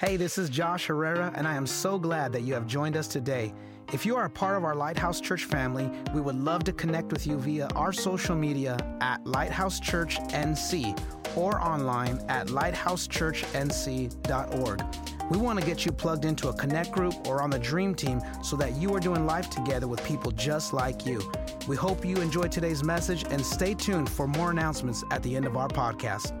Hey, this is Josh Herrera, and I am so glad that you have joined us today. If you are a part of our Lighthouse Church family, we would love to connect with you via our social media at Lighthouse Church NC or online at lighthousechurchnc.org. We want to get you plugged into a connect group or on the dream team so that you are doing life together with people just like you. We hope you enjoyed today's message and stay tuned for more announcements at the end of our podcast.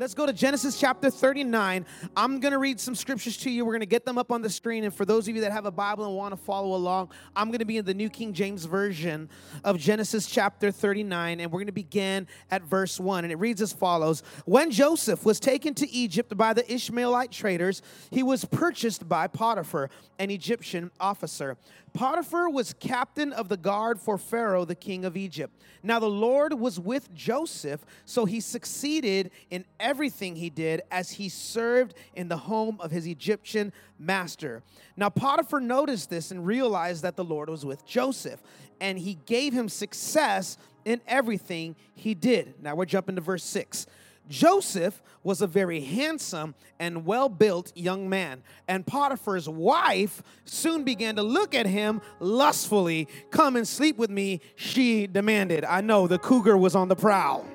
Let's go to Genesis chapter 39. I'm going to read some scriptures to you. We're going to get them up on the screen. And for those of you that have a Bible and want to follow along, I'm going to be in the New King James Version of Genesis chapter 39. And we're going to begin at verse 1. And it reads as follows. When Joseph was taken to Egypt by the Ishmaelite traders, he was purchased by Potiphar, an Egyptian officer. Potiphar was captain of the guard for Pharaoh, the king of Egypt. Now the Lord was with Joseph, so he succeeded in everything he did as he served in the home of his Egyptian master. Now Potiphar noticed this and realized that the Lord was with Joseph, and he gave him success in everything he did. Now we're jumping to verse 6. Joseph was a very handsome and well-built young man, and Potiphar's wife soon began to look at him lustfully. "Come and sleep with me," she demanded. I know, the cougar was on the prowl.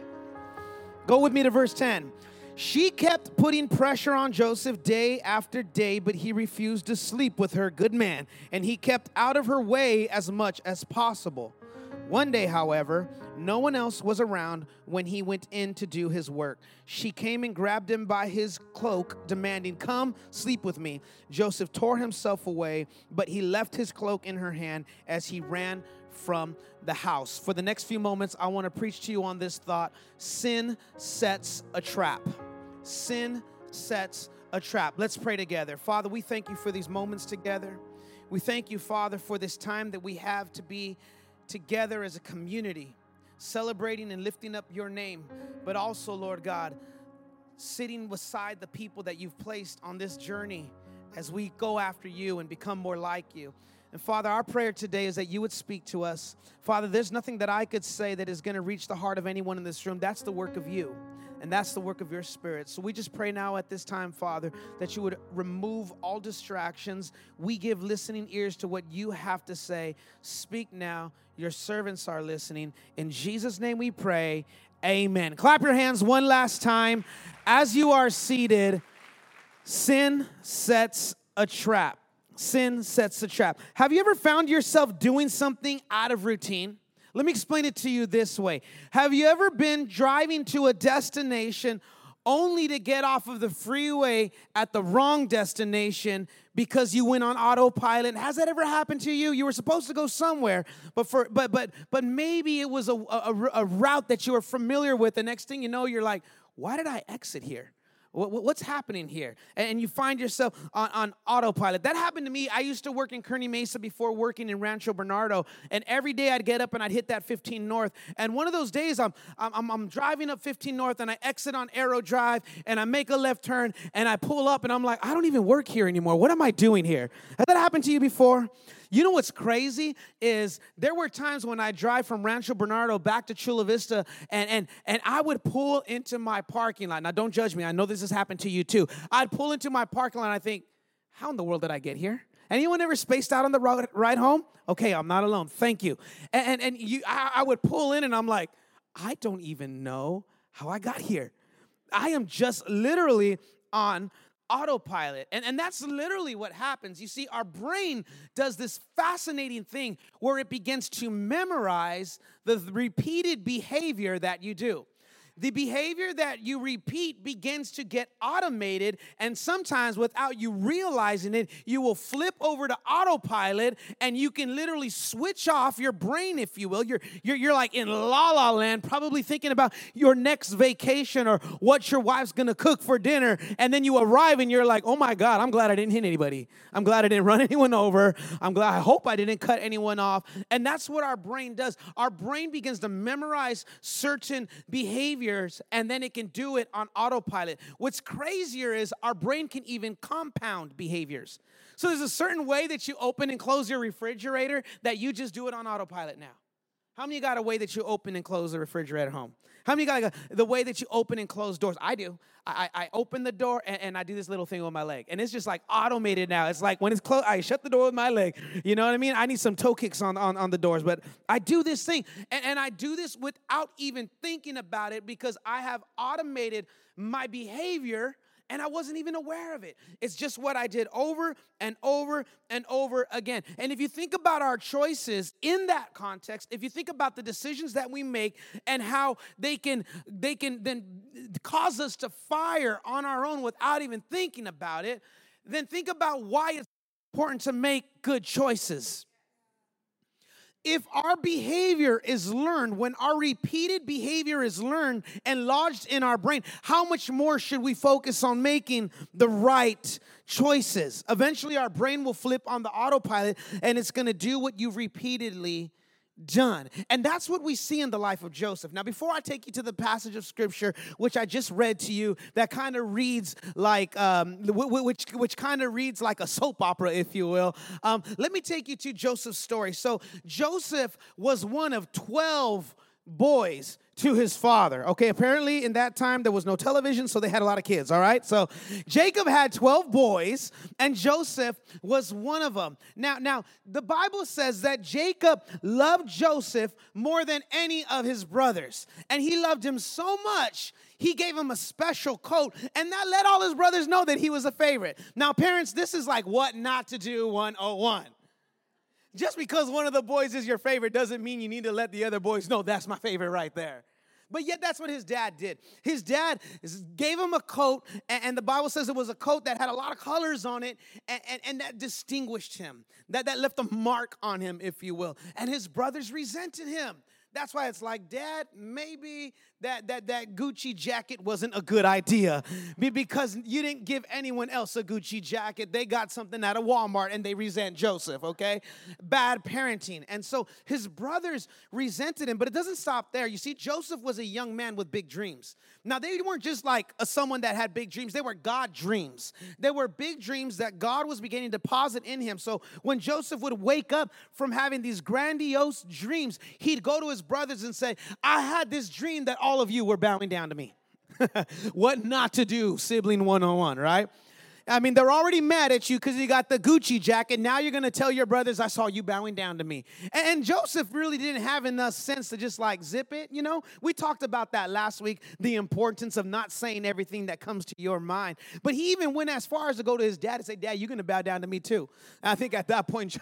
Go with me to verse 10. She kept putting pressure on Joseph day after day, but he refused to sleep with her, good man, and he kept out of her way as much as possible. One day, however, no one else was around when he went in to do his work. She came and grabbed him by his cloak, demanding, "Come, sleep with me." Joseph tore himself away, but he left his cloak in her hand as he ran from the house. For the next few moments, I want to preach to you on this thought. Sin sets a trap. Sin sets a trap. Let's pray together. Father, we thank you for these moments together. We thank you, Father, for this time that we have to be together as a community, celebrating and lifting up your name, but also, Lord God, sitting beside the people that you've placed on this journey as we go after you and become more like you. And Father, our prayer today is that you would speak to us. Father, there's nothing that I could say that is going to reach the heart of anyone in this room. That's the work of you, and that's the work of your Spirit. So we just pray now at this time, Father, that you would remove all distractions. We give listening ears to what you have to say. Speak now. Your servants are listening. In Jesus' name we pray. Amen. Clap your hands one last time. As you are seated, sin sets a trap. Sin sets a trap. Have you ever found yourself doing something out of routine? Let me explain it to you this way. Have you ever been driving to a destination only to get off of the freeway at the wrong destination because you went on autopilot? Has that ever happened to you? You were supposed to go somewhere, but maybe it was a route that you were familiar with. The next thing you know, you're like, "Why did I exit here? What's happening here?" And you find yourself on autopilot. That happened to me. I used to work in Kearney Mesa before working in Rancho Bernardo. And every day I'd get up and I'd hit that 15 North. And one of those days I'm driving up 15 North and I exit on Arrow Drive and I make a left turn and I pull up and I'm like, I don't even work here anymore. What am I doing here? Has that happened to you before? You know what's crazy is there were times when I drive from Rancho Bernardo back to Chula Vista and I would pull into my parking lot. Now, don't judge me. I know this has happened to you too. I'd pull into my parking lot and I think, how in the world did I get here? Anyone ever spaced out on the road ride home? Okay, I'm not alone. Thank you. And I would pull in and I'm like, I don't even know how I got here. I am just literally on autopilot. And that's literally what happens. You see, our brain does this fascinating thing where it begins to memorize the repeated behavior that you do. The behavior that you repeat begins to get automated, and sometimes without you realizing it, you will flip over to autopilot, and you can literally switch off your brain, if you will. You're like in La La Land, probably thinking about your next vacation or what your wife's going to cook for dinner, and then you arrive, and you're like, oh, my God, I'm glad I didn't hit anybody. I'm glad I didn't run anyone over. I hope I didn't cut anyone off, and that's what our brain does. Our brain begins to memorize certain behaviors, and then it can do it on autopilot. What's crazier is our brain can even compound behaviors. So there's a certain way that you open and close your refrigerator that you just do it on autopilot now. How many of you got a way that you open and close the refrigerator at home? How many of you got the way that you open and close doors? I do. I open the door, and I do this little thing with my leg. And it's just like automated now. It's like when it's closed, I shut the door with my leg. You know what I mean? I need some toe kicks on the doors. But I do this thing, and I do this without even thinking about it because I have automated my behavior, and I wasn't even aware of it. It's just what I did over and over and over again. And if you think about our choices in that context, if you think about the decisions that we make and how they can then cause us to fire on our own without even thinking about it, then think about why it's important to make good choices. If our behavior is learned, when our repeated behavior is learned and lodged in our brain, how much more should we focus on making the right choices? Eventually, our brain will flip on the autopilot, and it's going to do what you've repeatedly done. And that's what we see in the life of Joseph. Now, before I take you to the passage of Scripture, which I just read to you, that kind of reads like, which kind of reads like a soap opera, if you will, let me take you to Joseph's story. So Joseph was one of 12 boys to his father. Okay, apparently in that time there was no television, so they had a lot of kids, all right? So Jacob had 12 boys, and Joseph was one of them. Now the Bible says that Jacob loved Joseph more than any of his brothers, and he loved him so much, he gave him a special coat, and that let all his brothers know that he was a favorite. Now, parents, this is like what not to do 101. Just because one of the boys is your favorite doesn't mean you need to let the other boys know that's my favorite right there. But yet that's what his dad did. His dad gave him a coat, and the Bible says it was a coat that had a lot of colors on it, and that distinguished him. That left a mark on him, if you will. And his brothers resented him. That's why it's like, Dad, maybe that Gucci jacket wasn't a good idea because you didn't give anyone else a Gucci jacket. They got something out of Walmart, and they resent Joseph, okay? Bad parenting. And so his brothers resented him, but it doesn't stop there. You see, Joseph was a young man with big dreams. Now, they weren't just like someone that had big dreams. They were God dreams. They were big dreams that God was beginning to deposit in him. So when Joseph would wake up from having these grandiose dreams, he'd go to his brothers and say, I had this dream that all of you were bowing down to me. What not to do, sibling 101, right? I mean, they're already mad at you because you got the Gucci jacket. Now you're going to tell your brothers, I saw you bowing down to me. And Joseph really didn't have enough sense to just like zip it, you know? We talked about that last week, the importance of not saying everything that comes to your mind. But he even went as far as to go to his dad and say, Dad, you're going to bow down to me too. And I think at that point,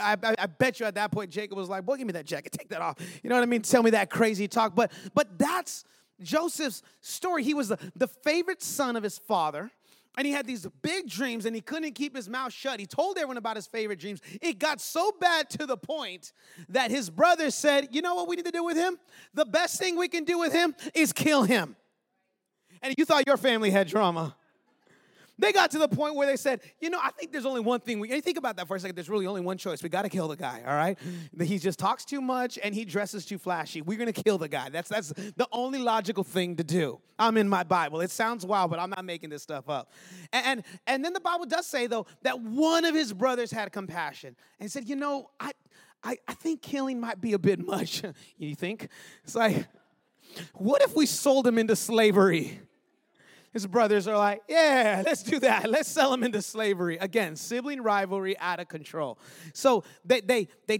I bet you at that point, Jacob was like, boy, give me that jacket. Take that off. You know what I mean? Tell me that crazy talk. But that's Joseph's story. He was the favorite son of his father. And he had these big dreams, and he couldn't keep his mouth shut. He told everyone about his favorite dreams. It got so bad to the point that his brother said, you know what we need to do with him? The best thing we can do with him is kill him. And you thought your family had drama. They got to the point where they said, you know, I think there's only one thing. Think about that for a second. There's really only one choice. We got to kill the guy, all right? He just talks too much, and he dresses too flashy. We're going to kill the guy. That's the only logical thing to do. I'm in my Bible. It sounds wild, but I'm not making this stuff up. And then the Bible does say, though, that one of his brothers had compassion and said, you know, I think killing might be a bit much. You think? It's like, what if we sold him into slavery? His brothers are like, yeah, let's do that. Let's sell him into slavery. Again, sibling rivalry out of control. So they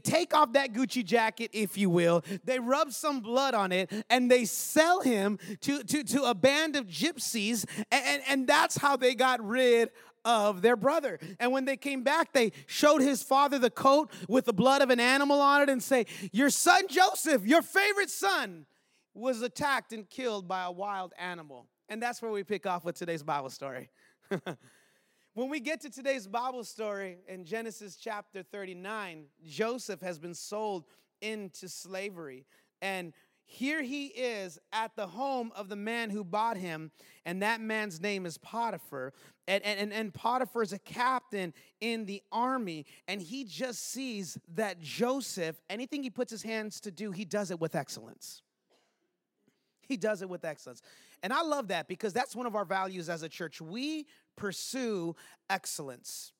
take off that Gucci jacket, if you will. They rub some blood on it, and they sell him to a band of gypsies, and that's how they got rid of their brother. And when they came back, they showed his father the coat with the blood of an animal on it and say, your son Joseph, your favorite son, was attacked and killed by a wild animal. And that's where we pick off with today's Bible story. When we get to today's Bible story in Genesis chapter 39, Joseph has been sold into slavery. And here he is at the home of the man who bought him, and that man's name is Potiphar. And Potiphar is a captain in the army, and he just sees that Joseph, anything he puts his hands to do, he does it with excellence. He does it with excellence. And I love that because that's one of our values as a church. We pursue excellence.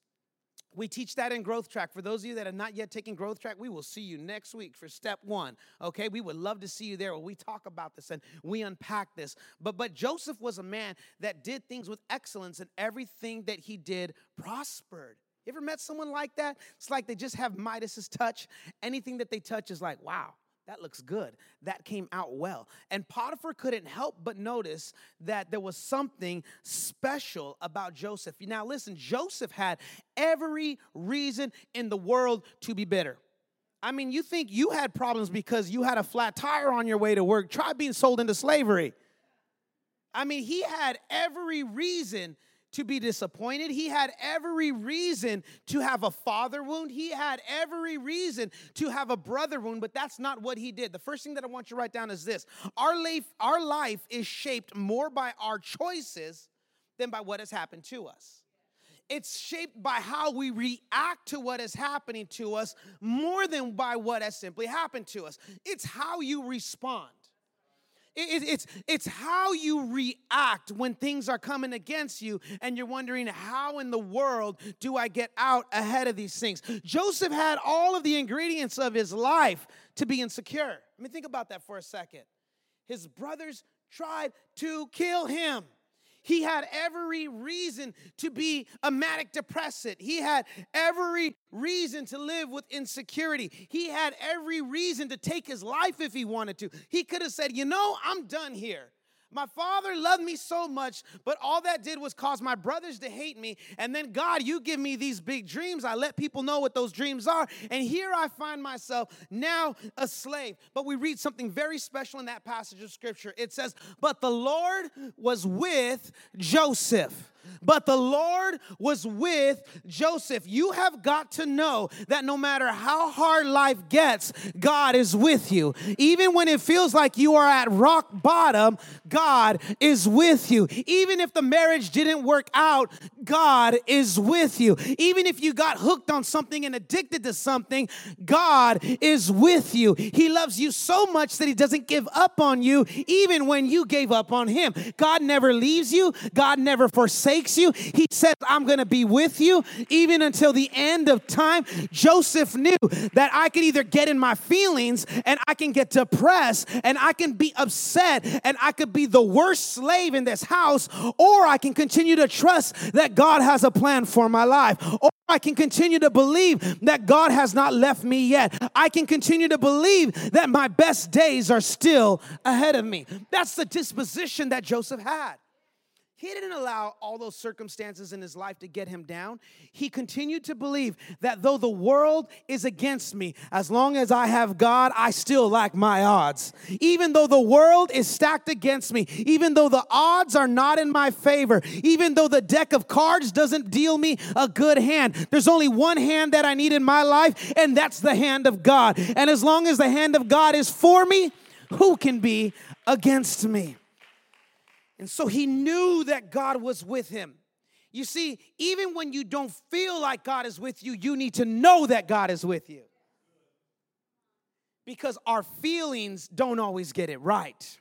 We teach that in Growth Track. For those of you that have not yet taken Growth Track, we will see you next week for step one, okay? We would love to see you there where we talk about this and we unpack this. But Joseph was a man that did things with excellence, and everything that he did prospered. You ever met someone like that? It's like they just have Midas's touch. Anything that they touch is like, wow, that looks good. That came out well. And Potiphar couldn't help but notice that there was something special about Joseph. Now listen, Joseph had every reason in the world to be bitter. I mean, you think you had problems because you had a flat tire on your way to work. Try being sold into slavery. I mean, he had every reason to be disappointed. He had every reason to have a father wound. He had every reason to have a brother wound, but that's not what he did. The first thing that I want you to write down is this. Our life is shaped more by our choices than by what has happened to us. It's shaped by how we react to what is happening to us more than by what has simply happened to us. It's how you respond. It's how you react when things are coming against you and you're wondering, how in the world do I get out ahead of these things? Joseph had all of the ingredients of his life to be insecure. I mean, think about that for a second. His brothers tried to kill him. He had every reason to be a manic depressive. He had every reason to live with insecurity. He had every reason to take his life if he wanted to. He could have said, you know, I'm done here. My father loved me so much, but all that did was cause my brothers to hate me. And then, God, you give me these big dreams. I let people know what those dreams are. And here I find myself now a slave. But we read something very special in that passage of Scripture. It says, but the Lord was with Joseph. But the Lord was with Joseph. You have got to know that no matter how hard life gets, God is with you. Even when it feels like you are at rock bottom, God is with you. Even if the marriage didn't work out, God is with you. Even if you got hooked on something and addicted to something, God is with you. He loves you so much that he doesn't give up on you, even when you gave up on him. God never leaves you. God never forsakes you. He said, I'm going to be with you even until the end of time. Joseph knew that I could either get in my feelings and I can get depressed and I can be upset and I could be the worst slave in this house, or I can continue to trust that God has a plan for my life, or I can continue to believe that God has not left me yet. I can continue to believe that my best days are still ahead of me. That's the disposition that Joseph had. He didn't allow all those circumstances in his life to get him down. He continued to believe that though the world is against me, as long as I have God, I still like my odds. Even though the world is stacked against me, even though the odds are not in my favor, even though the deck of cards doesn't deal me a good hand, there's only one hand that I need in my life, and that's the hand of God. And as long as the hand of God is for me, who can be against me? And so he knew that God was with him. You see, even when you don't feel like God is with you, you need to know that God is with you. Because our feelings don't always get it right.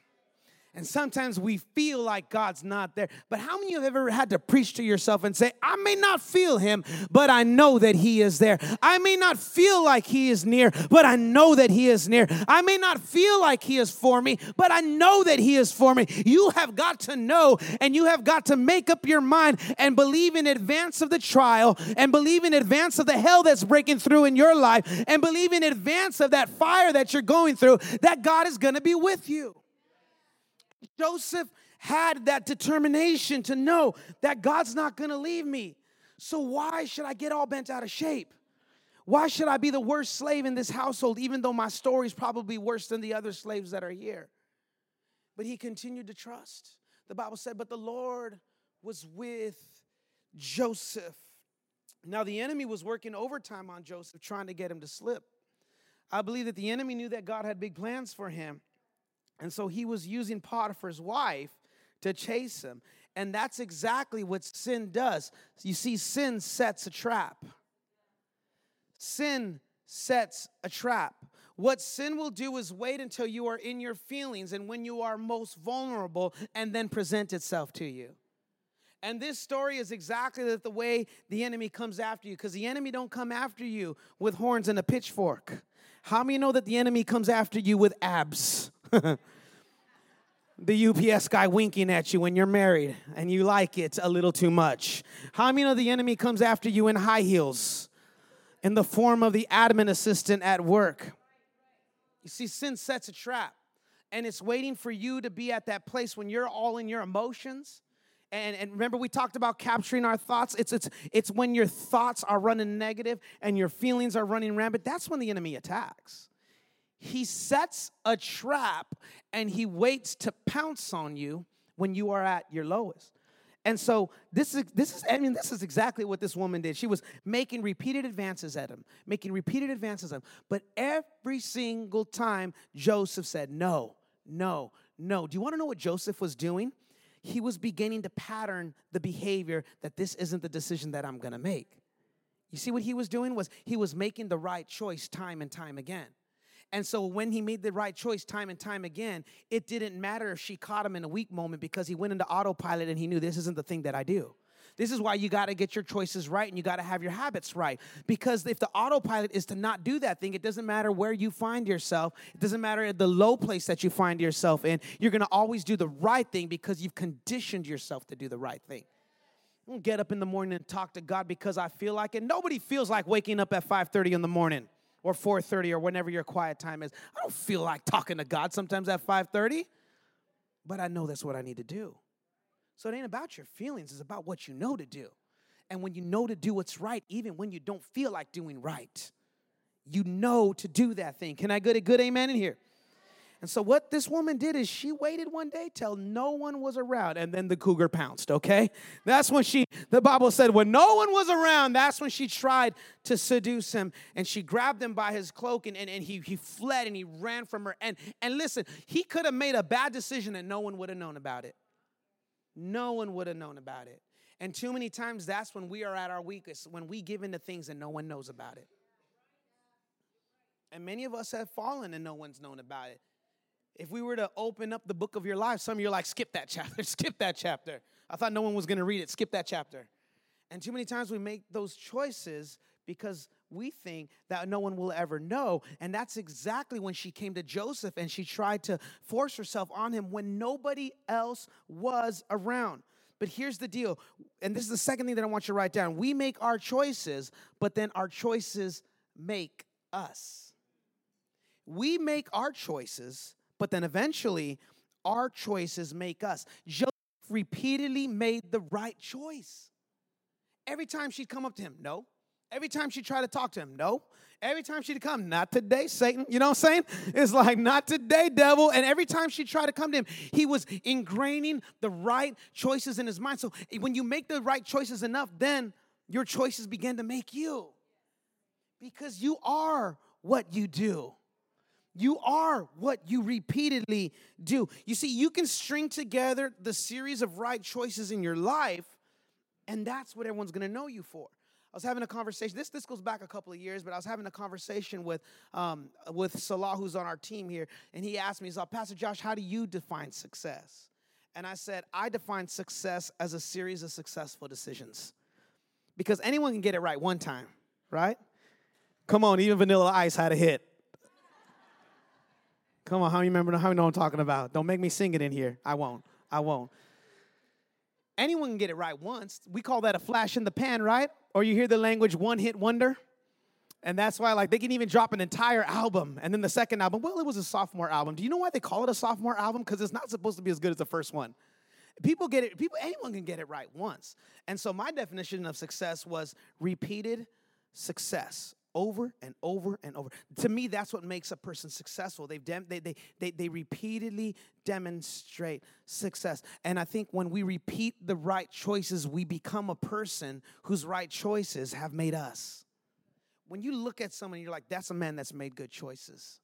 And sometimes we feel like God's not there. But how many of you have ever had to preach to yourself and say, I may not feel him, but I know that he is there. I may not feel like he is near, but I know that he is near. I may not feel like he is for me, but I know that he is for me. You have got to know, and you have got to make up your mind and believe in advance of the trial, and believe in advance of the hell that's breaking through in your life, and believe in advance of that fire that you're going through, that God is going to be with you. Joseph had that determination to know that God's not going to leave me. So why should I get all bent out of shape? Why should I be the worst slave in this household, even though my story is probably worse than the other slaves that are here? But he continued to trust. The Bible said, but the Lord was with Joseph. Now, the enemy was working overtime on Joseph, trying to get him to slip. I believe that the enemy knew that God had big plans for him. And so he was using Potiphar's wife to chase him. And that's exactly what sin does. You see, sin sets a trap. Sin sets a trap. What sin will do is wait until you are in your feelings and when you are most vulnerable, and then present itself to you. And this story is exactly the way the enemy comes after you, because the enemy don't come after you with horns and a pitchfork. How many know that the enemy comes after you with abs? The UPS guy winking at you when you're married and you like it a little too much. How many know the enemy comes after you in high heels in the form of the admin assistant at work? You see, sin sets a trap, and it's waiting for you to be at that place when you're all in your emotions. And remember, we talked about capturing our thoughts. It's when your thoughts are running negative and your feelings are running rampant. That's when the enemy attacks. He sets a trap, and he waits to pounce on you when you are at your lowest. And so this is exactly what this woman did. She was making repeated advances at him, But every single time, Joseph said, no, no, no. Do you want to know what Joseph was doing? He was beginning to pattern the behavior that this isn't the decision that I'm going to make. You see, what he was doing was he was making the right choice time and time again. And so when he made the right choice time and time again, it didn't matter if she caught him in a weak moment, because he went into autopilot and he knew this isn't the thing that I do. This is why you got to get your choices right and you got to have your habits right. Because if the autopilot is to not do that thing, it doesn't matter where you find yourself. It doesn't matter the low place that you find yourself in. You're going to always do the right thing because you've conditioned yourself to do the right thing. I don't get up in the morning and talk to God because I feel like it. Nobody feels like waking up at 5:30 in the morning. Or 4:30, or whenever your quiet time is. I don't feel like talking to God sometimes at 5:30, but I know that's what I need to do. So it ain't about your feelings. It's about what you know to do. And when you know to do what's right, even when you don't feel like doing right, you know to do that thing. Can I get a good amen in here? And so what this woman did is she waited one day till no one was around, and then the cougar pounced, okay? That's when the Bible said, when no one was around, that's when she tried to seduce him, and she grabbed him by his cloak, and he fled, and he ran from her. And listen, he could have made a bad decision, and no one would have known about it. No one would have known about it. And too many times, that's when we are at our weakest, when we give in to things and no one knows about it. And many of us have fallen, and no one's known about it. If we were to open up the book of your life, some of you are like, skip that chapter, skip that chapter. I thought no one was going to read it, skip that chapter. And too many times we make those choices because we think that no one will ever know. And that's exactly when she came to Joseph and she tried to force herself on him when nobody else was around. But here's the deal, and this is the second thing that I want you to write down. We make our choices, but then our choices make us. We make our choices, but then eventually, our choices make us. Joseph repeatedly made the right choice. Every time she'd come up to him, no. Every time she'd try to talk to him, no. Every time she'd come, not today, Satan. You know what I'm saying? It's like, not today, devil. And every time she tried to come to him, he was ingraining the right choices in his mind. So when you make the right choices enough, then your choices begin to make you. Because you are what you do. You are what you repeatedly do. You see, you can string together the series of right choices in your life, and that's what everyone's going to know you for. I was having a conversation. This goes back a couple of years, but I was having a conversation with Salah, who's on our team here, and he asked me, he's like, Pastor Josh, how do you define success? And I said, I define success as a series of successful decisions, because anyone can get it right one time, right? Come on, even Vanilla Ice had a hit. Come on, how many know I'm talking about? Don't make me sing it in here. I won't. Anyone can get it right once. We call that a flash in the pan, right? Or you hear the language one-hit wonder. And that's why, like, they can even drop an entire album. And then the second album, well, it was a sophomore album. Do you know why they call it a sophomore album? Because it's not supposed to be as good as the first one. Anyone can get it right once. And so my definition of success was repeated success. Over and over and over. To me, that's what makes a person successful. They repeatedly demonstrate success. And I think when we repeat the right choices, we become a person whose right choices have made us. When you look at someone, you're like, that's a man that's made good choices.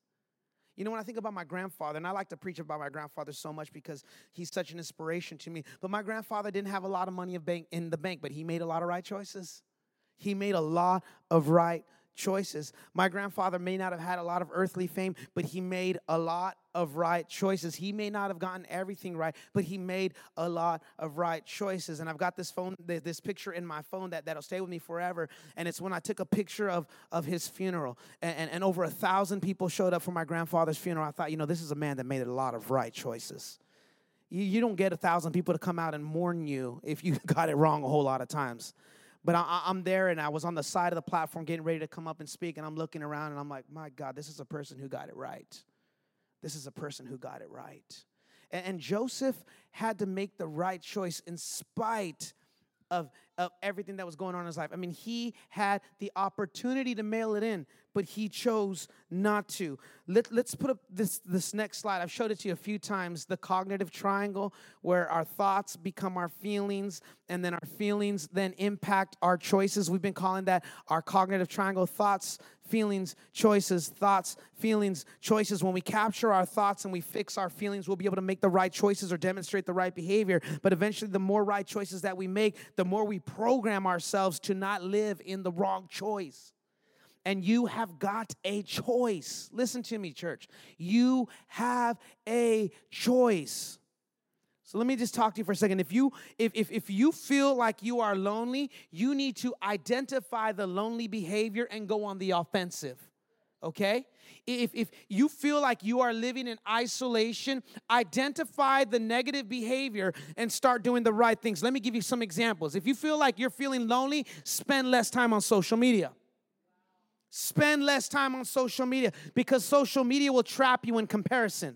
You know, when I think about my grandfather, and I like to preach about my grandfather so much because he's such an inspiration to me, but my grandfather didn't have a lot of money in the bank, but he made a lot of right choices. He made a lot of right choices. My grandfather may not have had a lot of earthly fame, but he made a lot of right choices. He may not have gotten everything right, but he made a lot of right choices. And I've got this picture in my phone that'll stay with me forever. And it's when I took a picture of his funeral. And over 1,000 people showed up for my grandfather's funeral. I thought, this is a man that made a lot of right choices. You don't get 1,000 people to come out and mourn you if you got it wrong a whole lot of times. But I'm there, and I was on the side of the platform getting ready to come up and speak, and I'm looking around, and I'm like, my God, this is a person who got it right. This is a person who got it right. And Joseph had to make the right choice in spite of everything that was going on in his life. I mean, he had the opportunity to mail it in, but he chose not to. Let's put up this next slide. I've showed it to you a few times, the cognitive triangle, where our thoughts become our feelings, and then our feelings then impact our choices. We've been calling that our cognitive triangle: thoughts, feelings, choices, thoughts, feelings, choices. When we capture our thoughts and we fix our feelings, we'll be able to make the right choices or demonstrate the right behavior. But eventually, the more right choices that we make, the more we program ourselves to not live in the wrong choice. And you have got a choice. Listen to me, church. You have a choice. So let me just talk to you for a second. If you feel like you are lonely, you need to identify the lonely behavior and go on the offensive. Okay? If you feel like you are living in isolation, identify the negative behavior and start doing the right things. Let me give you some examples. If you feel like you're feeling lonely, spend less time on social media. Spend less time on social media, because social media will trap you in comparison.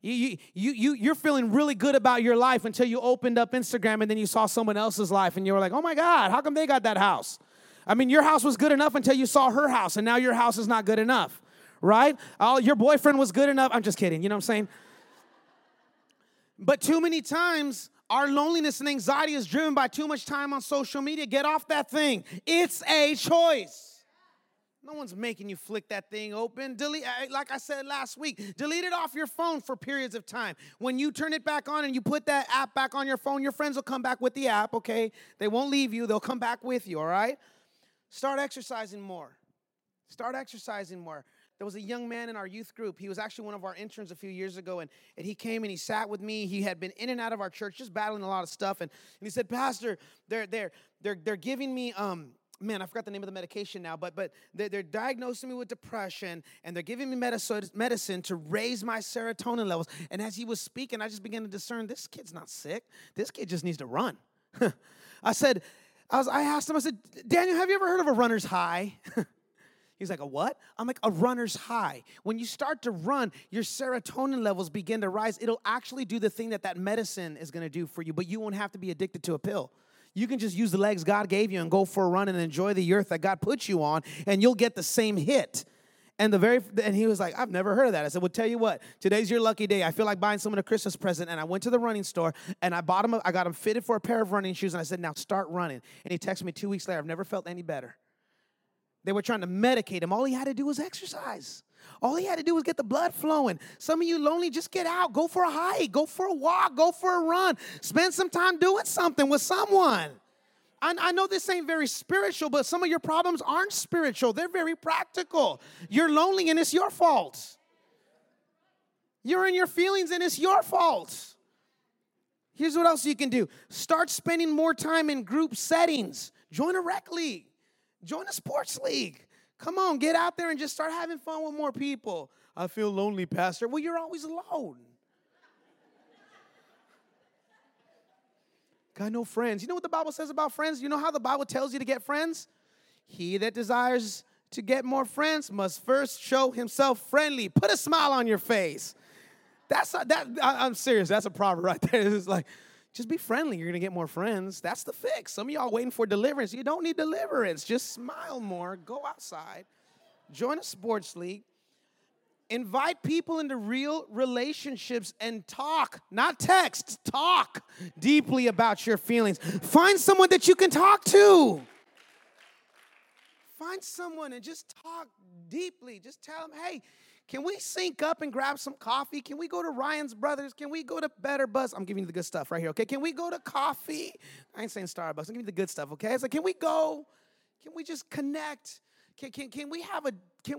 You're feeling really good about your life until you opened up Instagram and then you saw someone else's life and you were like, oh my God, how come they got that house? I mean, your house was good enough until you saw her house, and now your house is not good enough, right? Oh, your boyfriend was good enough. I'm just kidding, you know what I'm saying? But too many times, our loneliness and anxiety is driven by too much time on social media. Get off that thing. It's a choice. No one's making you flick that thing open. Delete, like I said last week, delete it off your phone for periods of time. When you turn it back on and you put that app back on your phone, your friends will come back with the app, okay? They won't leave you. They'll come back with you, all right? Start exercising more. There was a young man in our youth group. He was actually one of our interns a few years ago, and he came and he sat with me. He had been in and out of our church, just battling a lot of stuff. And he said, Pastor, they're giving me man, I forgot the name of the medication now, but they're diagnosing me with depression, and they're giving me medicine to raise my serotonin levels. And as he was speaking, I just began to discern, this kid's not sick. This kid just needs to run. I asked him, I said, Daniel, have you ever heard of a runner's high? He's like, a what? I'm like, a runner's high. When you start to run, your serotonin levels begin to rise. It'll actually do the thing that medicine is going to do for you, but you won't have to be addicted to a pill. You can just use the legs God gave you and go for a run and enjoy the earth that God put you on, and you'll get the same hit. And he was like, I've never heard of that. I said, well, tell you what, today's your lucky day. I feel like buying someone a Christmas present. And I went to the running store, and I got him fitted for a pair of running shoes. And I said, now start running. And he texted me 2 weeks later, I've never felt any better. They were trying to medicate him. All he had to do was exercise. All he had to do was get the blood flowing. Some of you lonely, just get out. Go for a hike. Go for a walk. Go for a run. Spend some time doing something with someone. I know this ain't very spiritual, but some of your problems aren't spiritual. They're very practical. You're lonely, and it's your fault. You're in your feelings, and it's your fault. Here's what else you can do. Start spending more time in group settings. Join a rec league. Join a sports league. Come on, get out there and just start having fun with more people. I feel lonely, Pastor. Well, you're always alone. Got no friends. You know what the Bible says about friends? You know how the Bible tells you to get friends? He that desires to get more friends must first show himself friendly. Put a smile on your face. I'm serious. That's a proverb right there. It's like, just be friendly. You're going to get more friends. That's the fix. Some of y'all waiting for deliverance. You don't need deliverance. Just smile more. Go outside. Join a sports league. Invite people into real relationships and talk, not text, talk deeply about your feelings. Find someone that you can talk to. Find someone and just talk deeply. Just tell them, hey, can we sync up and grab some coffee? Can we go to Ryan's Brothers? Can we go to Better Buzz? I'm giving you the good stuff right here, okay? Can we go to coffee? I ain't saying Starbucks. I'm giving you the good stuff, okay? It's like, can we go? Can we just connect? Can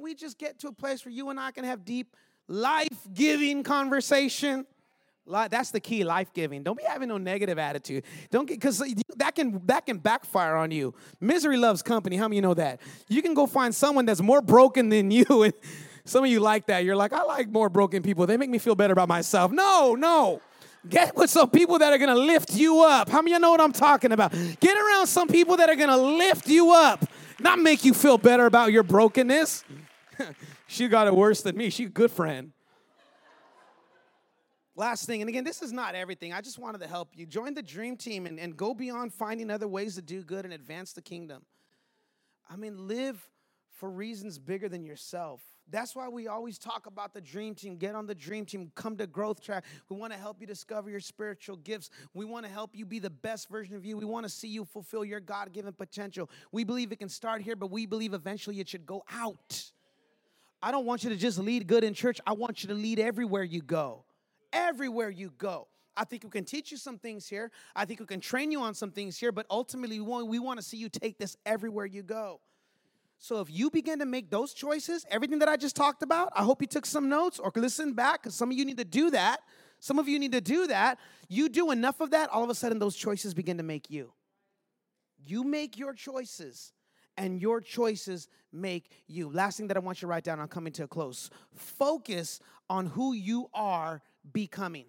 we just get to a place where you and I can have deep life-giving conversation. That's the key, life-giving. Don't be having no negative attitude. Don't get, because that can backfire on you. Misery loves company. How many of you know that? You can go find someone that's more broken than you. And some of you like that. You're like, I like more broken people. They make me feel better about myself. No. Get with some people that are going to lift you up. How many of you know what I'm talking about? Get around some people that are going to lift you up, not make you feel better about your brokenness. She got it worse than me. She's a good friend. Last thing, and again, this is not everything. I just wanted to help you. Join the dream team and go beyond finding other ways to do good and advance the kingdom. I mean, live for reasons bigger than yourself. That's why we always talk about the dream team. Get on the dream team. Come to Growth Track. We want to help you discover your spiritual gifts. We want to help you be the best version of you. We want to see you fulfill your God-given potential. We believe it can start here, but we believe eventually it should go out. I don't want you to just lead good in church. I want you to lead everywhere you go. Everywhere you go. I think we can teach you some things here. I think we can train you on some things here, but ultimately we want to see you take this everywhere you go. So if you begin to make those choices, everything that I just talked about, I hope you took some notes or listen back, because some of you need to do that. Some of you need to do that. You do enough of that, all of a sudden those choices begin to make you. You make your choices, and your choices make you. Last thing that I want you to write down, I'm coming to a close. Focus on who you are becoming.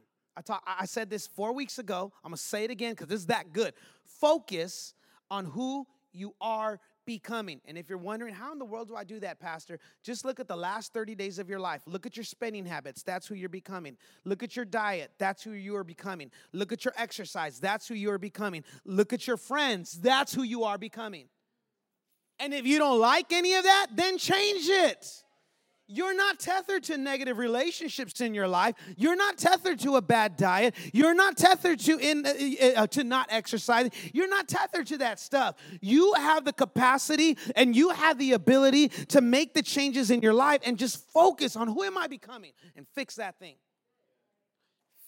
I said this 4 weeks ago. I'm going to say it again because this is that good. Focus on who you are becoming. And if you're wondering, how in the world do I do that, Pastor? Just look at the last 30 days of your life. Look at your spending habits. That's who you're becoming. Look at your diet. That's who you are becoming. Look at your exercise. That's who you are becoming. Look at your friends. That's who you are becoming. And if you don't like any of that, then change it. You're not tethered to negative relationships in your life. You're not tethered to a bad diet. You're not tethered to not exercise. You're not tethered to that stuff. You have the capacity and you have the ability to make the changes in your life and just focus on who am I becoming and fix that thing.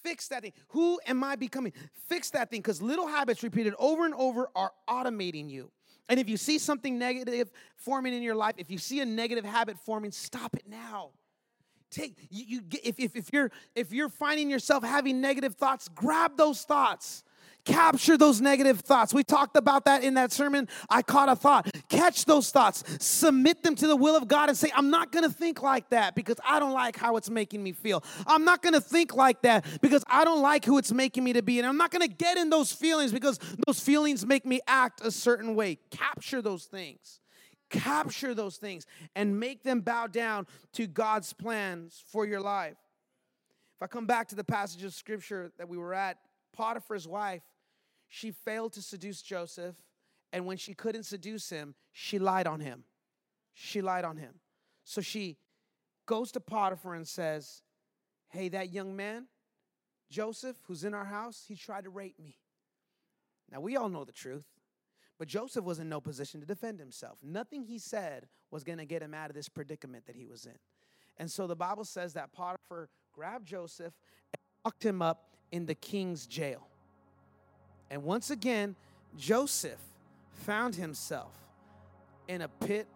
Fix that thing. Who am I becoming? Fix that thing, because little habits repeated over and over are automating you. And if you see something negative forming in your life, if you see a negative habit forming, stop it now. If you're finding yourself having negative thoughts, grab those thoughts. Capture those negative thoughts. We talked about that in that sermon. I caught a thought. Catch those thoughts. Submit them to the will of God and say, I'm not going to think like that because I don't like how it's making me feel. I'm not going to think like that because I don't like who it's making me to be. And I'm not going to get in those feelings because those feelings make me act a certain way. Capture those things. Capture those things and make them bow down to God's plans for your life. If I come back to the passage of Scripture that we were at, Potiphar's wife, she failed to seduce Joseph, and when she couldn't seduce him, she lied on him. She lied on him. So she goes to Potiphar and says, hey, that young man, Joseph, who's in our house, he tried to rape me. Now, we all know the truth, but Joseph was in no position to defend himself. Nothing he said was going to get him out of this predicament that he was in. And so the Bible says that Potiphar grabbed Joseph and locked him up in the king's jail. And once again, Joseph found himself in a pit.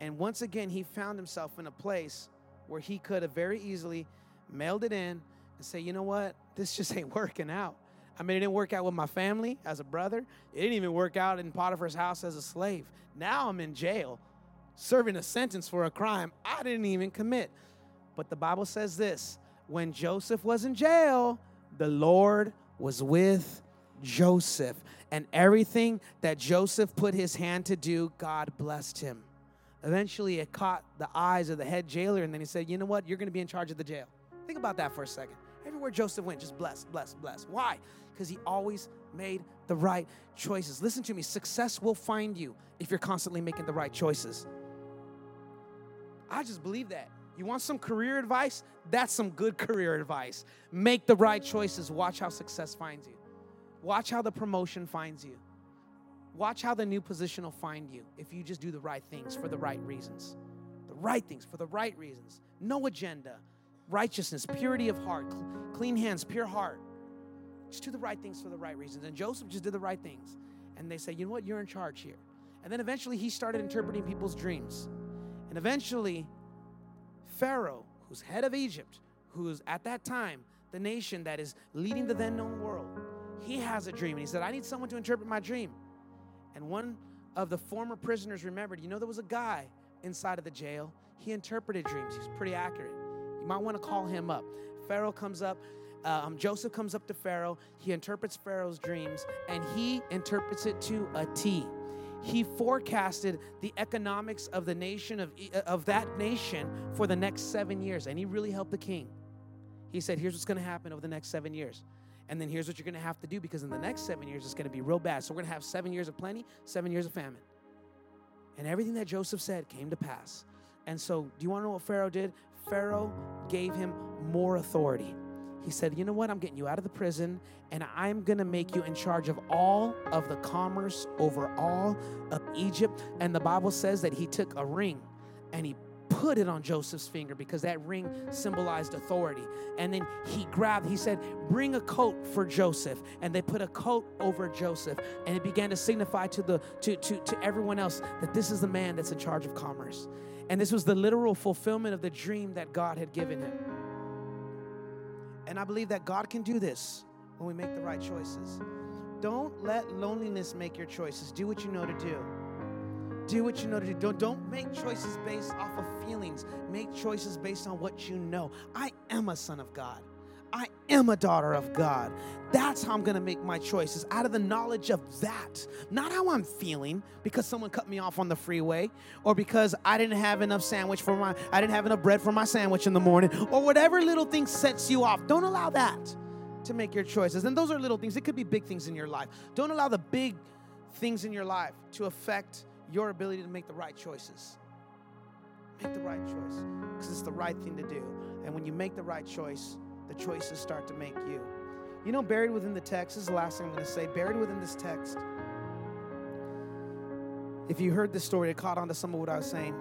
And once again, he found himself in a place where he could have very easily mailed it in and say, you know what? This just ain't working out. I mean, it didn't work out with my family as a brother. It didn't even work out in Potiphar's house as a slave. Now I'm in jail serving a sentence for a crime I didn't even commit. But the Bible says this, when Joseph was in jail, the Lord was with Joseph, and everything that Joseph put his hand to do, God blessed him. Eventually, it caught the eyes of the head jailer, and then he said, you know what? You're going to be in charge of the jail. Think about that for a second. Everywhere Joseph went, just blessed, blessed, blessed. Why? Because he always made the right choices. Listen to me. Success will find you if you're constantly making the right choices. I just believe that. You want some career advice? That's some good career advice. Make the right choices. Watch how success finds you. Watch how the promotion finds you. Watch how the new position will find you if you just do the right things for the right reasons. The right things for the right reasons. No agenda. Righteousness, purity of heart, clean hands, pure heart. Just do the right things for the right reasons. And Joseph just did the right things. And they say, you know what? You're in charge here. And then eventually he started interpreting people's dreams. And eventually Pharaoh, who's head of Egypt, who is at that time the nation that is leading the then known world, he has a dream. And he said, I need someone to interpret my dream. And one of the former prisoners remembered, there was a guy inside of the jail. He interpreted dreams. He's pretty accurate. You might want to call him up. Joseph comes up to Pharaoh. He interprets Pharaoh's dreams, and he interprets it to a T. He forecasted the economics of the nation of that nation for the next 7 years, and he really helped the king. He said, here's what's going to happen over the next 7 years. And then here's what you're going to have to do, because in the next 7 years, it's going to be real bad. So we're going to have 7 years of plenty, 7 years of famine. And everything that Joseph said came to pass. And so do you want to know what Pharaoh did? Pharaoh gave him more authority. He said, I'm getting you out of the prison, and I'm going to make you in charge of all of the commerce over all of Egypt. And the Bible says that he took a ring and he put it on Joseph's finger, because that ring symbolized authority. And then he said, bring a coat for Joseph. And they put a coat over Joseph, and it began to signify to everyone else that this is the man that's in charge of commerce. And this was the literal fulfillment of the dream that God had given him. And I believe that God can do this when we make the right choices. Don't let loneliness make your choices. Do what you know to do. Do what you know to do. Don't make choices based off of feelings. Make choices based on what you know. I am a son of God. I am a daughter of God. That's how I'm going to make my choices, out of the knowledge of that. Not how I'm feeling because someone cut me off on the freeway, or because I didn't have enough bread for my sandwich in the morning, or whatever little thing sets you off. Don't allow that to make your choices. And those are little things. It could be big things in your life. Don't allow the big things in your life to affect your ability to make the right choices. Make the right choice, because it's the right thing to do. And when you make the right choice, the choices start to make you. Buried within the text, this is the last thing I'm going to say. Buried within this text, if you heard this story, it caught on to some of what I was saying.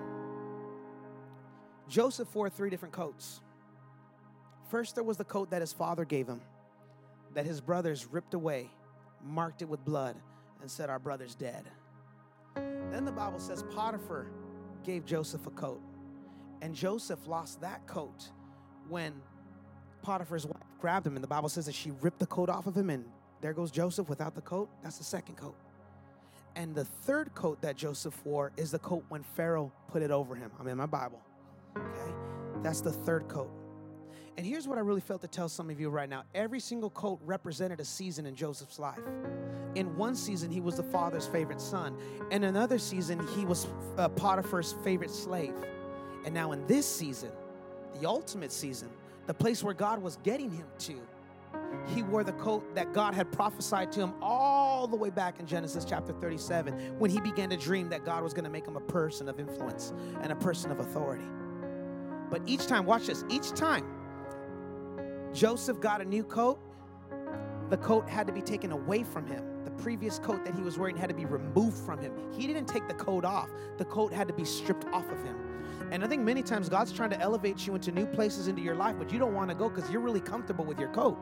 Joseph wore 3 different coats. First, there was the coat that his father gave him, that his brothers ripped away, marked it with blood, and said, our brother's dead. Then the Bible says Potiphar gave Joseph a coat, and Joseph lost that coat when Potiphar's wife grabbed him, and the Bible says that she ripped the coat off of him, and there goes Joseph without the coat. That's the second coat. And the third coat that Joseph wore is the coat when Pharaoh put it over him. I'm in my Bible. Okay? That's the third coat. And here's what I really felt to tell some of you right now. Every single coat represented a season in Joseph's life. In one season, he was the father's favorite son. In another season, he was Potiphar's favorite slave. And now in this season, the ultimate season, the place where God was getting him to, he wore the coat that God had prophesied to him all the way back in Genesis chapter 37, when he began to dream that God was going to make him a person of influence and a person of authority. But each time, watch this, each time Joseph got a new coat, the coat had to be taken away from him. The previous coat that he was wearing had to be removed from him. He didn't take the coat off. The coat had to be stripped off of him. And I think many times God's trying to elevate you into new places into your life, but you don't want to go because you're really comfortable with your coat.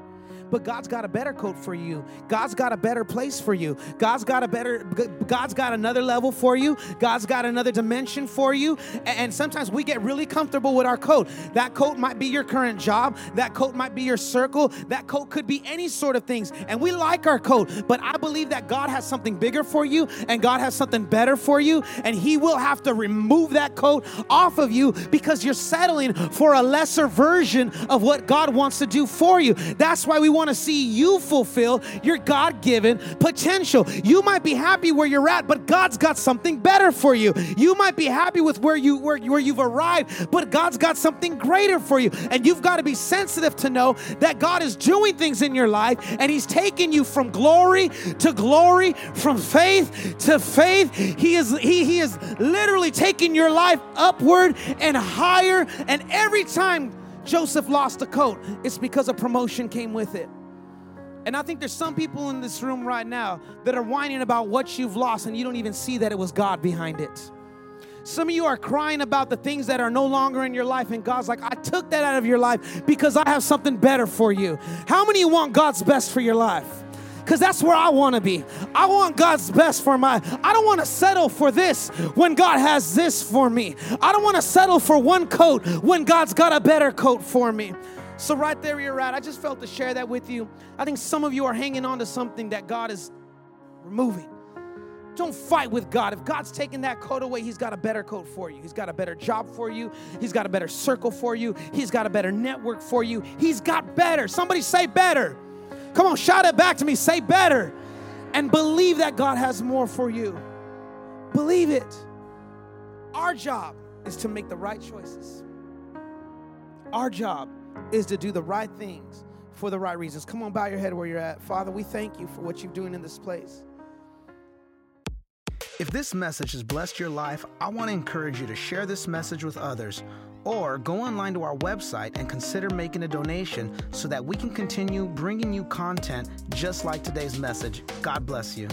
But God's got a better coat for you. God's got a better place for you. God's got another level for you. God's got another dimension for you. And sometimes we get really comfortable with our coat. That coat might be your current job. That coat might be your circle. That coat could be any sort of things. And we like our coat, but I believe that God has something bigger for you, and God has something better for you. And he will have to remove that coat off of you, because you're settling for a lesser version of what God wants to do for you. That's why we want to see you fulfill your God-given potential. You might be happy where you're at, but God's got something better for you. You might be happy with where you've arrived, but God's got something greater for you. And you've got to be sensitive to know that God is doing things in your life, and he's taking you from glory to glory, from faith to faith. He is literally taking your life upward and higher. And every time Joseph lost a coat, it's because a promotion came with it. And I think there's some people in this room right now that are whining about what you've lost, and you don't even see that it was God behind it. Some of you are crying about the things that are no longer in your life, and God's like, I took that out of your life because I have something better for you. How many want God's best for your life? Because that's where I want to be. I want God's best for I don't want to settle for this when God has this for me. I don't want to settle for one coat when God's got a better coat for me. So right there you're at. I just felt to share that with you. I think some of you are hanging on to something that God is removing. Don't fight with God. If God's taking that coat away, He's got a better coat for you. He's got a better job for you. He's got a better circle for you. He's got a better network for you. He's got better. Somebody say better. Come on, shout it back to me. Say better. And believe that God has more for you. Believe it. Our job is to make the right choices. Our job is to do the right things for the right reasons. Come on, bow your head where you're at. Father, we thank you for what you're doing in this place. If this message has blessed your life, I want to encourage you to share this message with others, or go online to our website and consider making a donation so that we can continue bringing you content just like today's message. God bless you.